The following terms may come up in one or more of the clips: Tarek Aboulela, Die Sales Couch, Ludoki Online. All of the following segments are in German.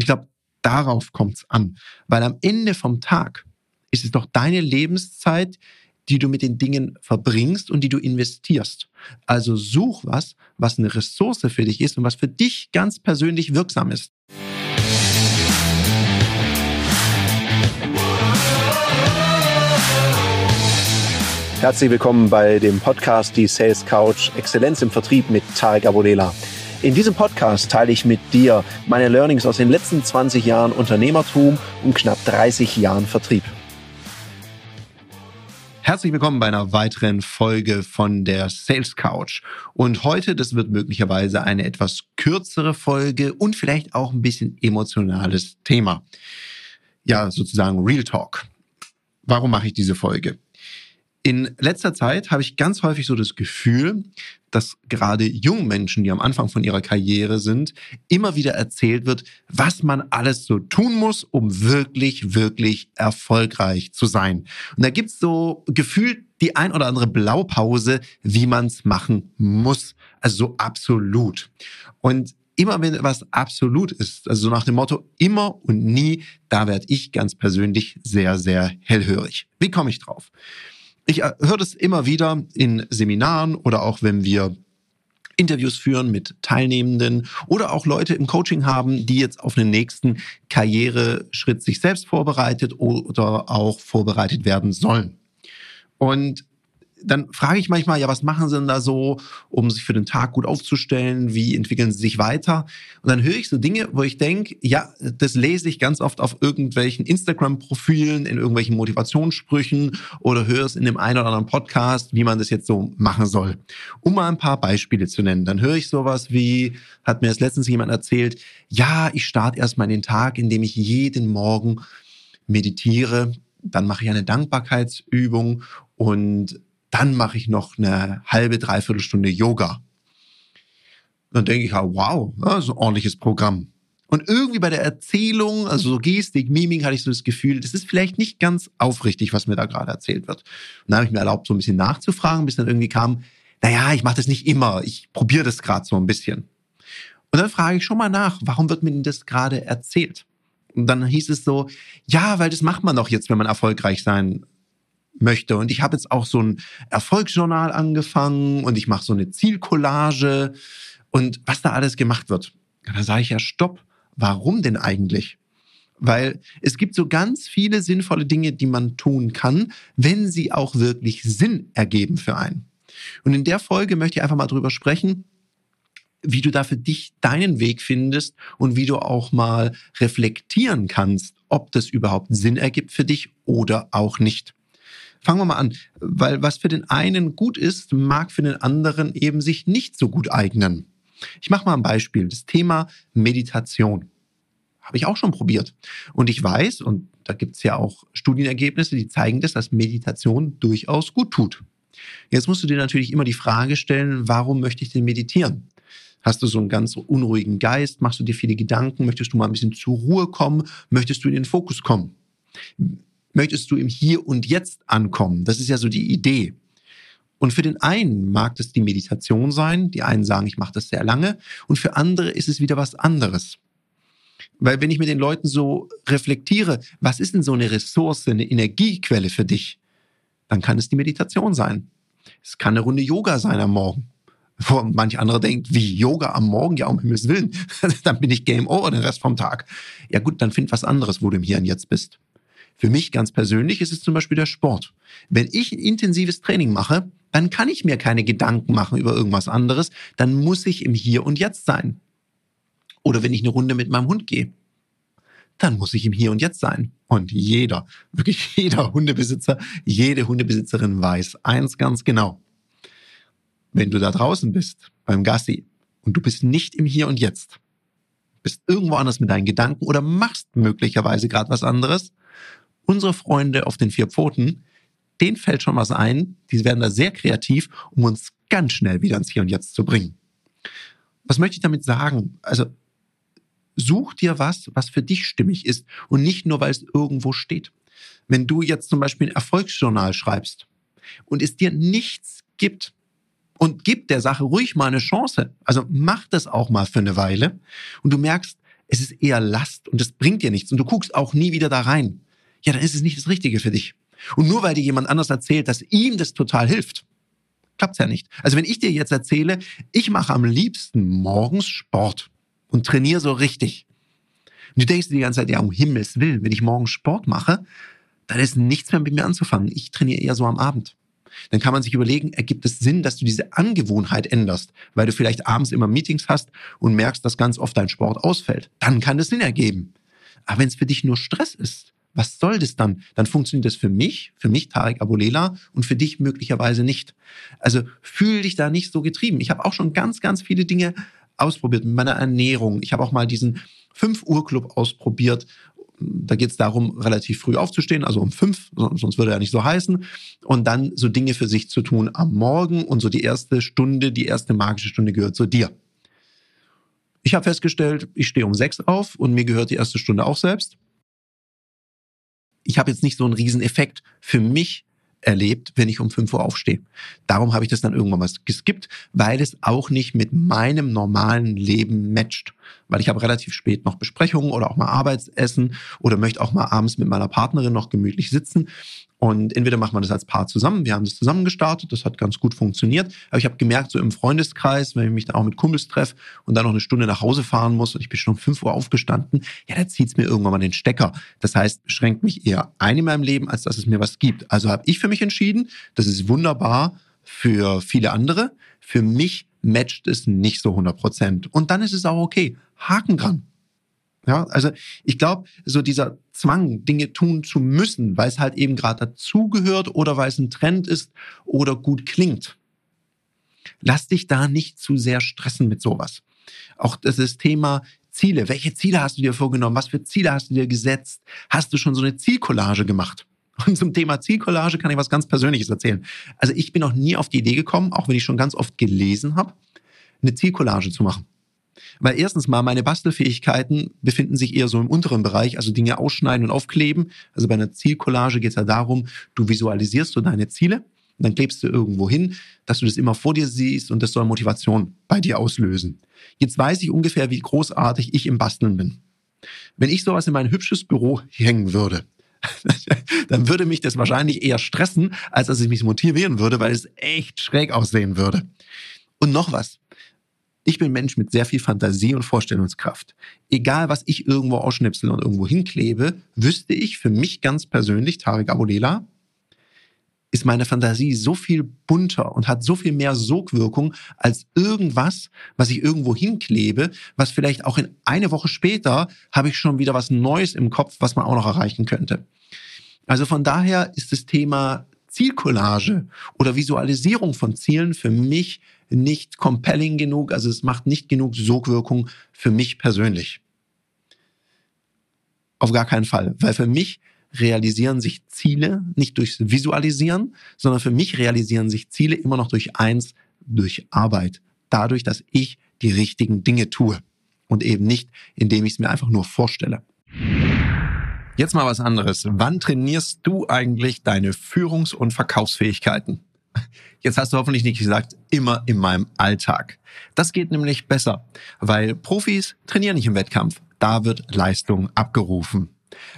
Und ich glaube, darauf kommt es an. Weil am Ende vom Tag ist es doch deine Lebenszeit, die du mit den Dingen verbringst und die du investierst. Also such was, was eine Ressource für dich ist und was für dich ganz persönlich wirksam ist. Herzlich willkommen bei dem Podcast Die Sales Couch, Exzellenz im Vertrieb mit Tarek Aboulela. In diesem Podcast teile ich mit dir meine Learnings aus den letzten 20 Jahren Unternehmertum und knapp 30 Jahren Vertrieb. Herzlich willkommen bei einer weiteren Folge von der Sales Couch. Und heute, das wird möglicherweise eine etwas kürzere Folge und vielleicht auch ein bisschen emotionales Thema. Ja, sozusagen Real Talk. Warum mache ich diese Folge? In letzter Zeit habe ich ganz häufig so das Gefühl, dass gerade jungen Menschen, die am Anfang von ihrer Karriere sind, immer wieder erzählt wird, was man alles so tun muss, um wirklich, wirklich erfolgreich zu sein. Und da gibt es so gefühlt die ein oder andere Blaupause, wie man es machen muss. Also so absolut. Und immer wenn was absolut ist, also so nach dem Motto immer und nie, da werde ich ganz persönlich sehr, sehr hellhörig. Wie komme ich drauf? Ich höre das immer wieder in Seminaren oder auch wenn wir Interviews führen mit Teilnehmenden oder auch Leute im Coaching haben, die jetzt auf den nächsten Karriereschritt sich selbst vorbereitet oder auch vorbereitet werden sollen. Und dann frage ich manchmal, ja, was machen sie denn da so, um sich für den Tag gut aufzustellen? Wie entwickeln sie sich weiter? Und dann höre ich so Dinge, wo ich denke, ja, das lese ich ganz oft auf irgendwelchen Instagram-Profilen, in irgendwelchen Motivationssprüchen oder höre es in dem einen oder anderen Podcast, wie man das jetzt so machen soll. Um mal ein paar Beispiele zu nennen. Dann höre ich sowas wie, hat mir das letztens jemand erzählt, ja, ich starte erstmal den Tag, indem ich jeden Morgen meditiere, dann mache ich eine Dankbarkeitsübung und dann mache ich noch eine halbe, dreiviertel Stunde Yoga. Dann denke ich, wow, das ist ein ordentliches Programm. Und irgendwie bei der Erzählung, also so Gestik, Mimik, hatte ich so das Gefühl, das ist vielleicht nicht ganz aufrichtig, was mir da gerade erzählt wird. Und dann habe ich mir erlaubt, so ein bisschen nachzufragen, bis dann irgendwie kam, naja, ich mache das nicht immer, ich probiere das gerade so ein bisschen. Und dann frage ich schon mal nach, warum wird mir denn das gerade erzählt? Und dann hieß es so, ja, weil das macht man doch jetzt, wenn man erfolgreich sein möchte. Und ich habe jetzt auch so ein Erfolgsjournal angefangen und ich mache so eine Zielcollage und was da alles gemacht wird. Da sage ich ja, stopp, warum denn eigentlich? Weil es gibt so ganz viele sinnvolle Dinge, die man tun kann, wenn sie auch wirklich Sinn ergeben für einen. Und in der Folge möchte ich einfach mal drüber sprechen, wie du da für dich deinen Weg findest und wie du auch mal reflektieren kannst, ob das überhaupt Sinn ergibt für dich oder auch nicht. Fangen wir mal an, weil was für den einen gut ist, mag für den anderen eben sich nicht so gut eignen. Ich mache mal ein Beispiel, das Thema Meditation. Habe ich auch schon probiert. Und ich weiß, und da gibt es ja auch Studienergebnisse, die zeigen das, dass Meditation durchaus gut tut. Jetzt musst du dir natürlich immer die Frage stellen, warum möchte ich denn meditieren? Hast du so einen ganz unruhigen Geist? Machst du dir viele Gedanken? Möchtest du mal ein bisschen zur Ruhe kommen? Möchtest du in den Fokus kommen? Möchtest du im Hier und Jetzt ankommen? Das ist ja so die Idee. Und für den einen mag das die Meditation sein. Die einen sagen, ich mache das sehr lange. Und für andere ist es wieder was anderes. Weil wenn ich mit den Leuten so reflektiere, was ist denn so eine Ressource, eine Energiequelle für dich? Dann kann es die Meditation sein. Es kann eine Runde Yoga sein am Morgen. Wo manch anderer denkt, wie Yoga am Morgen? Ja, um Himmels Willen. Dann bin ich Game Over den Rest vom Tag. Ja gut, dann find was anderes, wo du im Hier und Jetzt bist. Für mich ganz persönlich ist es zum Beispiel der Sport. Wenn ich ein intensives Training mache, dann kann ich mir keine Gedanken machen über irgendwas anderes. Dann muss ich im Hier und Jetzt sein. Oder wenn ich eine Runde mit meinem Hund gehe, dann muss ich im Hier und Jetzt sein. Und jeder, wirklich jeder Hundebesitzer, jede Hundebesitzerin weiß eins ganz genau. Wenn du da draußen bist, beim Gassi, und du bist nicht im Hier und Jetzt, bist irgendwo anders mit deinen Gedanken oder machst möglicherweise gerade was anderes, unsere Freunde auf den vier Pfoten, denen fällt schon was ein. Die werden da sehr kreativ, um uns ganz schnell wieder ins Hier und Jetzt zu bringen. Was möchte ich damit sagen? Also such dir was, was für dich stimmig ist und nicht nur, weil es irgendwo steht. Wenn du jetzt zum Beispiel ein Erfolgsjournal schreibst und es dir nichts gibt und gib der Sache ruhig mal eine Chance, also mach das auch mal für eine Weile und du merkst, es ist eher Last und das bringt dir nichts und du guckst auch nie wieder da rein, ja, dann ist es nicht das Richtige für dich. Und nur weil dir jemand anders erzählt, dass ihm das total hilft, klappt es ja nicht. Also wenn ich dir jetzt erzähle, ich mache am liebsten morgens Sport und trainiere so richtig. Und du denkst dir die ganze Zeit, ja, um Himmels Willen, wenn ich morgens Sport mache, dann ist nichts mehr mit mir anzufangen. Ich trainiere eher so am Abend. Dann kann man sich überlegen, ergibt es Sinn, dass du diese Angewohnheit änderst, weil du vielleicht abends immer Meetings hast und merkst, dass ganz oft dein Sport ausfällt. Dann kann das Sinn ergeben. Aber wenn es für dich nur Stress ist, was soll das dann? Dann funktioniert das für mich Tarek Aboulela und für dich möglicherweise nicht. Also fühl dich da nicht so getrieben. Ich habe auch schon ganz, ganz viele Dinge ausprobiert mit meiner Ernährung. Ich habe auch mal diesen 5-Uhr-Club ausprobiert. Da geht es darum, relativ früh aufzustehen, also um 5, sonst würde er nicht so heißen. Und dann so Dinge für sich zu tun am Morgen und so die erste magische Stunde gehört zu dir. Ich habe festgestellt, ich stehe um 6 auf und mir gehört die erste Stunde auch selbst. Ich habe jetzt nicht so einen riesen Effekt für mich erlebt, wenn ich um 5 Uhr aufstehe. Darum habe ich das dann irgendwann mal geskippt, weil es auch nicht mit meinem normalen Leben matcht. Weil ich habe relativ spät noch Besprechungen oder auch mal Arbeitsessen oder möchte auch mal abends mit meiner Partnerin noch gemütlich sitzen. Und entweder macht man das als Paar zusammen. Wir haben das zusammen gestartet, das hat ganz gut funktioniert. Aber ich habe gemerkt, so im Freundeskreis, wenn ich mich dann auch mit Kumpels treffe und dann noch eine Stunde nach Hause fahren muss und ich bin schon um 5 Uhr aufgestanden, ja, da zieht es mir irgendwann mal den Stecker. Das heißt, schränkt mich eher ein in meinem Leben, als dass es mir was gibt. Also habe ich für mich entschieden, das ist wunderbar für viele andere. Für mich matcht es nicht so 100%. Und dann ist es auch okay. Haken dran. Ja, also ich glaube, so dieser Zwang, Dinge tun zu müssen, weil es halt eben gerade dazugehört oder weil es ein Trend ist oder gut klingt. Lass dich da nicht zu sehr stressen mit sowas. Auch das Thema Ziele. Welche Ziele hast du dir vorgenommen? Was für Ziele hast du dir gesetzt? Hast du schon so eine Zielcollage gemacht? Und zum Thema Zielcollage kann ich was ganz Persönliches erzählen. Also ich bin noch nie auf die Idee gekommen, auch wenn ich schon ganz oft gelesen habe, eine Zielcollage zu machen. Weil erstens mal, meine Bastelfähigkeiten befinden sich eher so im unteren Bereich, also Dinge ausschneiden und aufkleben. Also bei einer Zielcollage geht es ja darum, du visualisierst so deine Ziele und dann klebst du irgendwo hin, dass du das immer vor dir siehst und das soll Motivation bei dir auslösen. Jetzt weiß ich ungefähr, wie großartig ich im Basteln bin. Wenn ich sowas in mein hübsches Büro hängen würde, dann würde mich das wahrscheinlich eher stressen, als dass ich mich motivieren würde, weil es echt schräg aussehen würde. Und noch was. Ich bin ein Mensch mit sehr viel Fantasie und Vorstellungskraft. Egal, was ich irgendwo ausschnipsel und irgendwo hinklebe, wüsste ich für mich ganz persönlich, Tarek Aboulela, ist meine Fantasie so viel bunter und hat so viel mehr Sogwirkung als irgendwas, was ich irgendwo hinklebe, was vielleicht auch in eine Woche später habe ich schon wieder was Neues im Kopf, was man auch noch erreichen könnte. Also von daher ist das Thema Zielcollage oder Visualisierung von Zielen für mich nicht compelling genug, also es macht nicht genug Sogwirkung für mich persönlich. Auf gar keinen Fall, weil für mich realisieren sich Ziele nicht durchs Visualisieren, sondern für mich realisieren sich Ziele immer noch durch eins, durch Arbeit. Dadurch, dass ich die richtigen Dinge tue und eben nicht, indem ich es mir einfach nur vorstelle. Jetzt mal was anderes. Wann trainierst du eigentlich deine Führungs- und Verkaufsfähigkeiten? Jetzt hast du hoffentlich nicht gesagt, immer in meinem Alltag. Das geht nämlich besser, weil Profis trainieren nicht im Wettkampf. Da wird Leistung abgerufen.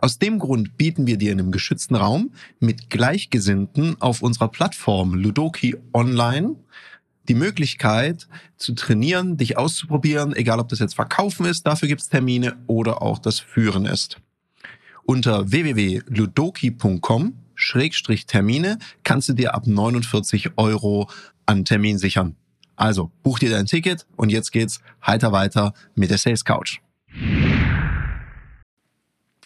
Aus dem Grund bieten wir dir in einem geschützten Raum mit Gleichgesinnten auf unserer Plattform Ludoki Online die Möglichkeit zu trainieren, dich auszuprobieren, egal ob das jetzt Verkaufen ist, dafür gibt es Termine oder auch das Führen ist. Unter www.ludoki.com/Termine kannst du dir ab 49 € an Termin sichern. Also buch dir dein Ticket und jetzt geht's heiter weiter mit der Sales Couch.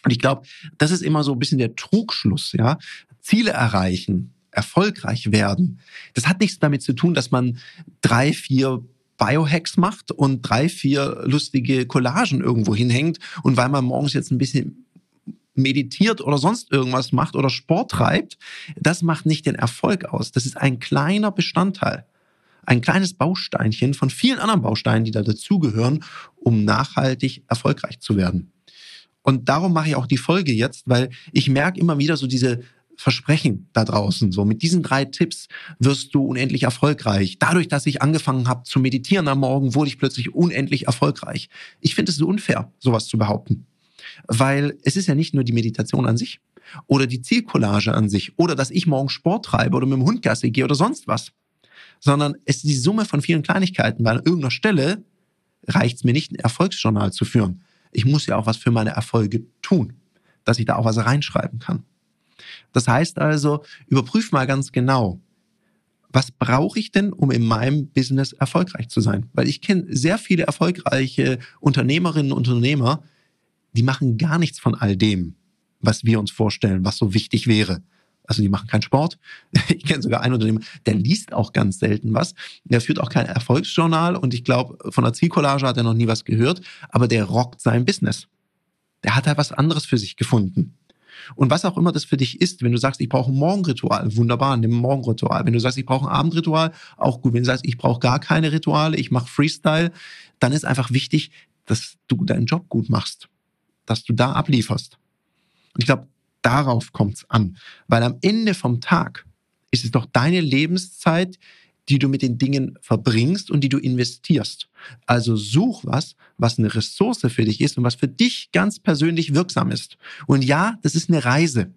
Und ich glaube, das ist immer so ein bisschen der Trugschluss, ja? Ziele erreichen, erfolgreich werden. Das hat nichts damit zu tun, dass man 3, 4 Biohacks macht und 3, 4 lustige Collagen irgendwo hinhängt und weil man morgens jetzt ein bisschen meditiert oder sonst irgendwas macht oder Sport treibt, das macht nicht den Erfolg aus. Das ist ein kleiner Bestandteil, ein kleines Bausteinchen von vielen anderen Bausteinen, die da dazugehören, um nachhaltig erfolgreich zu werden. Und darum mache ich auch die Folge jetzt, weil ich merke immer wieder so diese versprechen da draußen. So, mit diesen 3 Tipps wirst du unendlich erfolgreich. Dadurch, dass ich angefangen habe zu meditieren am Morgen, wurde ich plötzlich unendlich erfolgreich. Ich finde es so unfair, sowas zu behaupten. Weil es ist ja nicht nur die Meditation an sich oder die Zielcollage an sich oder dass ich morgen Sport treibe oder mit dem Hund Gassi gehe oder sonst was, sondern es ist die Summe von vielen Kleinigkeiten, weil an irgendeiner Stelle reicht es mir nicht, ein Erfolgsjournal zu führen. Ich muss ja auch was für meine Erfolge tun, dass ich da auch was reinschreiben kann. Das heißt also, überprüf mal ganz genau, was brauche ich denn, um in meinem Business erfolgreich zu sein? Weil ich kenne sehr viele erfolgreiche Unternehmerinnen und Unternehmer, die machen gar nichts von all dem, was wir uns vorstellen, was so wichtig wäre. Also die machen keinen Sport. Ich kenne sogar einen Unternehmer, der liest auch ganz selten was. Der führt auch kein Erfolgsjournal und ich glaube, von der Zielcollage hat er noch nie was gehört, aber der rockt sein Business. Der hat halt was anderes für sich gefunden. Und was auch immer das für dich ist, wenn du sagst, ich brauche ein Morgenritual, wunderbar, nimm ein Morgenritual. Wenn du sagst, ich brauche ein Abendritual, auch gut. Wenn du sagst, ich brauche gar keine Rituale, ich mache Freestyle, dann ist einfach wichtig, dass du deinen Job gut machst, dass du da ablieferst. Und ich glaube, darauf kommt es an, weil am Ende vom Tag ist es doch deine Lebenszeit, die du mit den Dingen verbringst und die du investierst. Also such was, was eine Ressource für dich ist und was für dich ganz persönlich wirksam ist. Und ja, das ist eine Reise.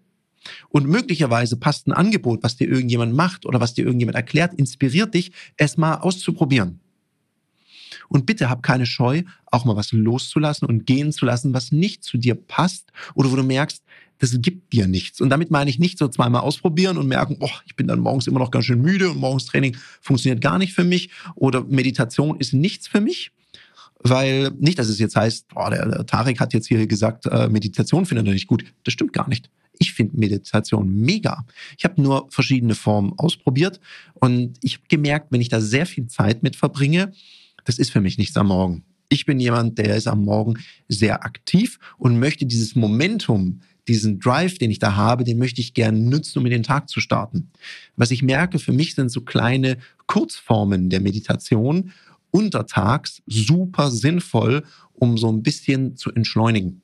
Und möglicherweise passt ein Angebot, was dir irgendjemand macht oder was dir irgendjemand erklärt, inspiriert dich, es mal auszuprobieren. Und bitte hab keine Scheu, auch mal was loszulassen und gehen zu lassen, was nicht zu dir passt oder wo du merkst, das gibt dir nichts. Und damit meine ich nicht so zweimal ausprobieren und merken, oh, ich bin dann morgens immer noch ganz schön müde und morgens Training funktioniert gar nicht für mich oder Meditation ist nichts für mich, weil nicht, dass es jetzt heißt, oh, der Tarek hat jetzt hier gesagt, Meditation findet er nicht gut. Das stimmt gar nicht. Ich finde Meditation mega. Ich habe nur verschiedene Formen ausprobiert und ich habe gemerkt, wenn ich da sehr viel Zeit mit verbringe, das ist für mich nichts am Morgen. Ich bin jemand, der ist am Morgen sehr aktiv und möchte dieses Momentum, diesen Drive, den ich da habe, den möchte ich gerne nutzen, um in den Tag zu starten. Was ich merke, für mich sind so kleine Kurzformen der Meditation untertags super sinnvoll, um so ein bisschen zu entschleunigen.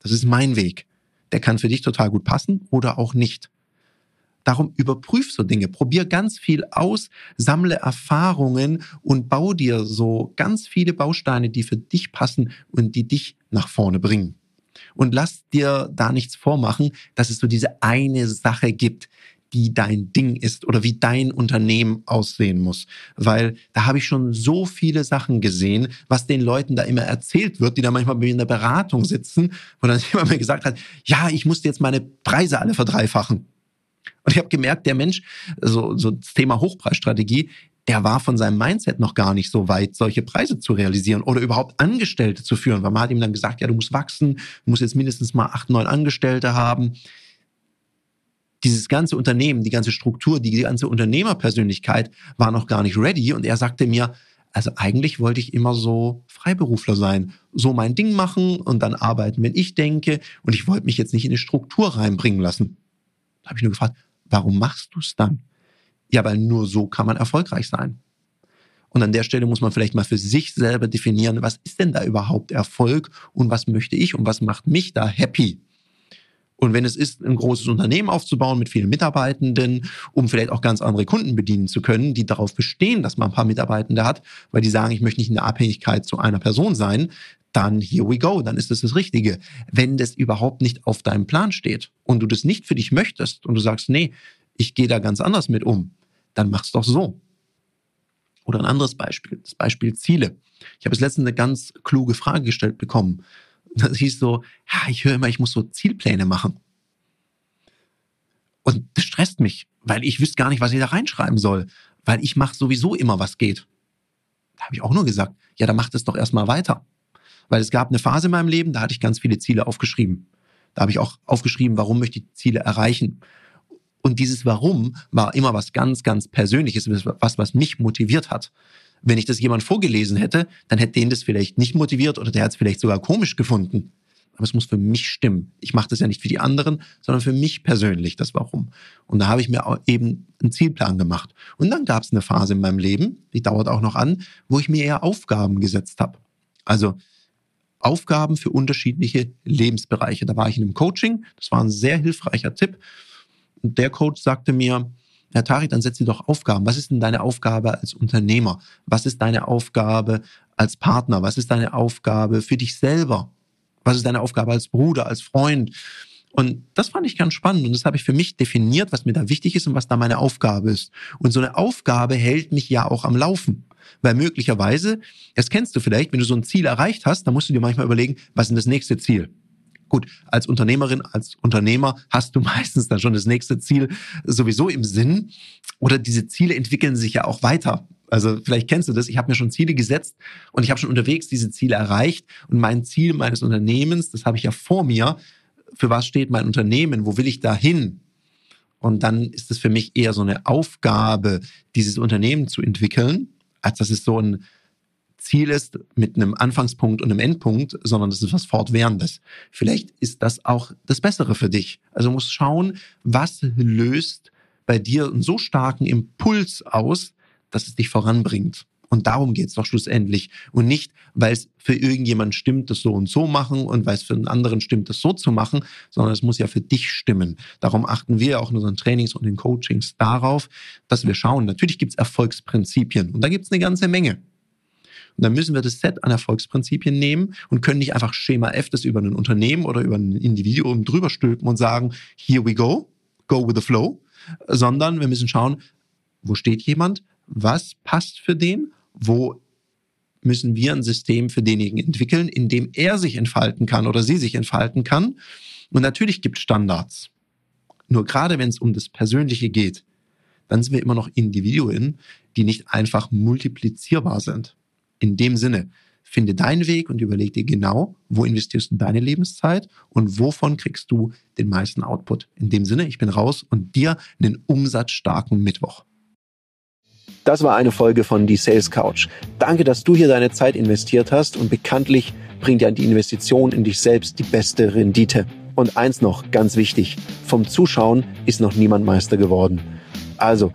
Das ist mein Weg. Der kann für dich total gut passen oder auch nicht. Darum überprüf so Dinge, probier ganz viel aus, sammle Erfahrungen und bau dir so ganz viele Bausteine, die für dich passen und die dich nach vorne bringen. Und lass dir da nichts vormachen, dass es so diese eine Sache gibt, die dein Ding ist oder wie dein Unternehmen aussehen muss. Weil da habe ich schon so viele Sachen gesehen, was den Leuten da immer erzählt wird, die da manchmal bei mir in der Beratung sitzen, wo dann jemand mir gesagt hat, ja, ich musste jetzt meine Preise alle verdreifachen. Und ich habe gemerkt, der Mensch, so das Thema Hochpreisstrategie, der war von seinem Mindset noch gar nicht so weit, solche Preise zu realisieren oder überhaupt Angestellte zu führen. Weil man hat ihm dann gesagt, ja, du musst wachsen, du musst jetzt mindestens mal 8, 9 Angestellte haben. Dieses ganze Unternehmen, die ganze Struktur, die ganze Unternehmerpersönlichkeit war noch gar nicht ready. Und er sagte mir, also eigentlich wollte ich immer so Freiberufler sein, so mein Ding machen und dann arbeiten, wenn ich denke. Und ich wollte mich jetzt nicht in eine Struktur reinbringen lassen. Da habe ich nur gefragt, warum machst du es dann? Ja, weil nur so kann man erfolgreich sein. Und an der Stelle muss man vielleicht mal für sich selber definieren, was ist denn da überhaupt Erfolg und was möchte ich und was macht mich da happy? Und wenn es ist, ein großes Unternehmen aufzubauen mit vielen Mitarbeitenden, um vielleicht auch ganz andere Kunden bedienen zu können, die darauf bestehen, dass man ein paar Mitarbeitende hat, weil die sagen, ich möchte nicht in der Abhängigkeit zu einer Person sein, dann here we go, dann ist das Richtige. Wenn das überhaupt nicht auf deinem Plan steht und du das nicht für dich möchtest und du sagst, nee, ich gehe da ganz anders mit um, dann mach's doch so. Oder ein anderes Beispiel, das Beispiel Ziele. Ich habe jetzt letztens eine ganz kluge Frage gestellt bekommen. Das hieß so, ja, ich höre immer, ich muss so Zielpläne machen. Und das stresst mich, weil ich wüsste gar nicht, was ich da reinschreiben soll, weil ich mache sowieso immer, was geht. Da habe ich auch nur gesagt, ja, dann mach das doch erstmal weiter. Weil es gab eine Phase in meinem Leben, da hatte ich ganz viele Ziele aufgeschrieben. Da habe ich auch aufgeschrieben, warum möchte ich Ziele erreichen. Und dieses Warum war immer was ganz, ganz Persönliches, was mich motiviert hat. Wenn ich das jemand vorgelesen hätte, dann hätte den das vielleicht nicht motiviert oder der hat es vielleicht sogar komisch gefunden. Aber es muss für mich stimmen. Ich mache das ja nicht für die anderen, sondern für mich persönlich, das Warum. Und da habe ich mir eben einen Zielplan gemacht. Und dann gab es eine Phase in meinem Leben, die dauert auch noch an, wo ich mir eher Aufgaben gesetzt habe. Also Aufgaben für unterschiedliche Lebensbereiche. Da war ich in einem Coaching, das war ein sehr hilfreicher Tipp. der Coach sagte mir, Herr Tarek, dann setz dir doch Aufgaben. Was ist denn deine Aufgabe als Unternehmer? Was ist deine Aufgabe als Partner? Was ist deine Aufgabe für dich selber? Was ist deine Aufgabe als Bruder, als Freund? Und das fand ich ganz spannend und das habe ich für mich definiert, was mir da wichtig ist und was da meine Aufgabe ist. Und so eine Aufgabe hält mich ja auch am Laufen, weil möglicherweise, das kennst du vielleicht, wenn du so ein Ziel erreicht hast, dann musst du dir manchmal überlegen, was ist denn das nächste Ziel? Gut, als Unternehmerin, als Unternehmer hast du meistens dann schon das nächste Ziel sowieso im Sinn oder diese Ziele entwickeln sich ja auch weiter. Also vielleicht kennst du das, ich habe mir schon Ziele gesetzt und ich habe schon unterwegs diese Ziele erreicht und mein Ziel meines Unternehmens, das habe ich ja vor mir, für was steht mein Unternehmen, wo will ich da hin? Und dann ist es für mich eher so eine Aufgabe, dieses Unternehmen zu entwickeln, als dass es so ein Ziel ist mit einem Anfangspunkt und einem Endpunkt, sondern das ist was Fortwährendes. Vielleicht ist das auch das Bessere für dich. Also musst schauen, was löst bei dir einen so starken Impuls aus, dass es dich voranbringt. Und darum geht es doch schlussendlich. Und nicht, weil es für irgendjemanden stimmt, das so und so machen und weil es für einen anderen stimmt, das so zu machen, sondern es muss ja für dich stimmen. Darum achten wir auch in unseren Trainings und den Coachings darauf, dass wir schauen. Natürlich gibt es Erfolgsprinzipien und da gibt es eine ganze Menge. Und dann müssen wir das Set an Erfolgsprinzipien nehmen und können nicht einfach Schema F das über ein Unternehmen oder über ein Individuum drüber stülpen und sagen, here we go, go with the flow, sondern wir müssen schauen, wo steht jemand, was passt für den, wo müssen wir ein System für denjenigen entwickeln, in dem er sich entfalten kann oder sie sich entfalten kann. Und natürlich gibt es Standards. Nur gerade wenn es um das Persönliche geht, dann sind wir immer noch Individuen, die nicht einfach multiplizierbar sind. In dem Sinne, finde deinen Weg und überleg dir genau, wo investierst du deine Lebenszeit und wovon kriegst du den meisten Output. In dem Sinne, ich bin raus und dir einen umsatzstarken Mittwoch. Das war eine Folge von Die Sales Couch. Danke, dass du hier deine Zeit investiert hast und bekanntlich bringt ja die Investition in dich selbst die beste Rendite. Und eins noch, ganz wichtig, vom Zuschauen ist noch niemand Meister geworden. Also,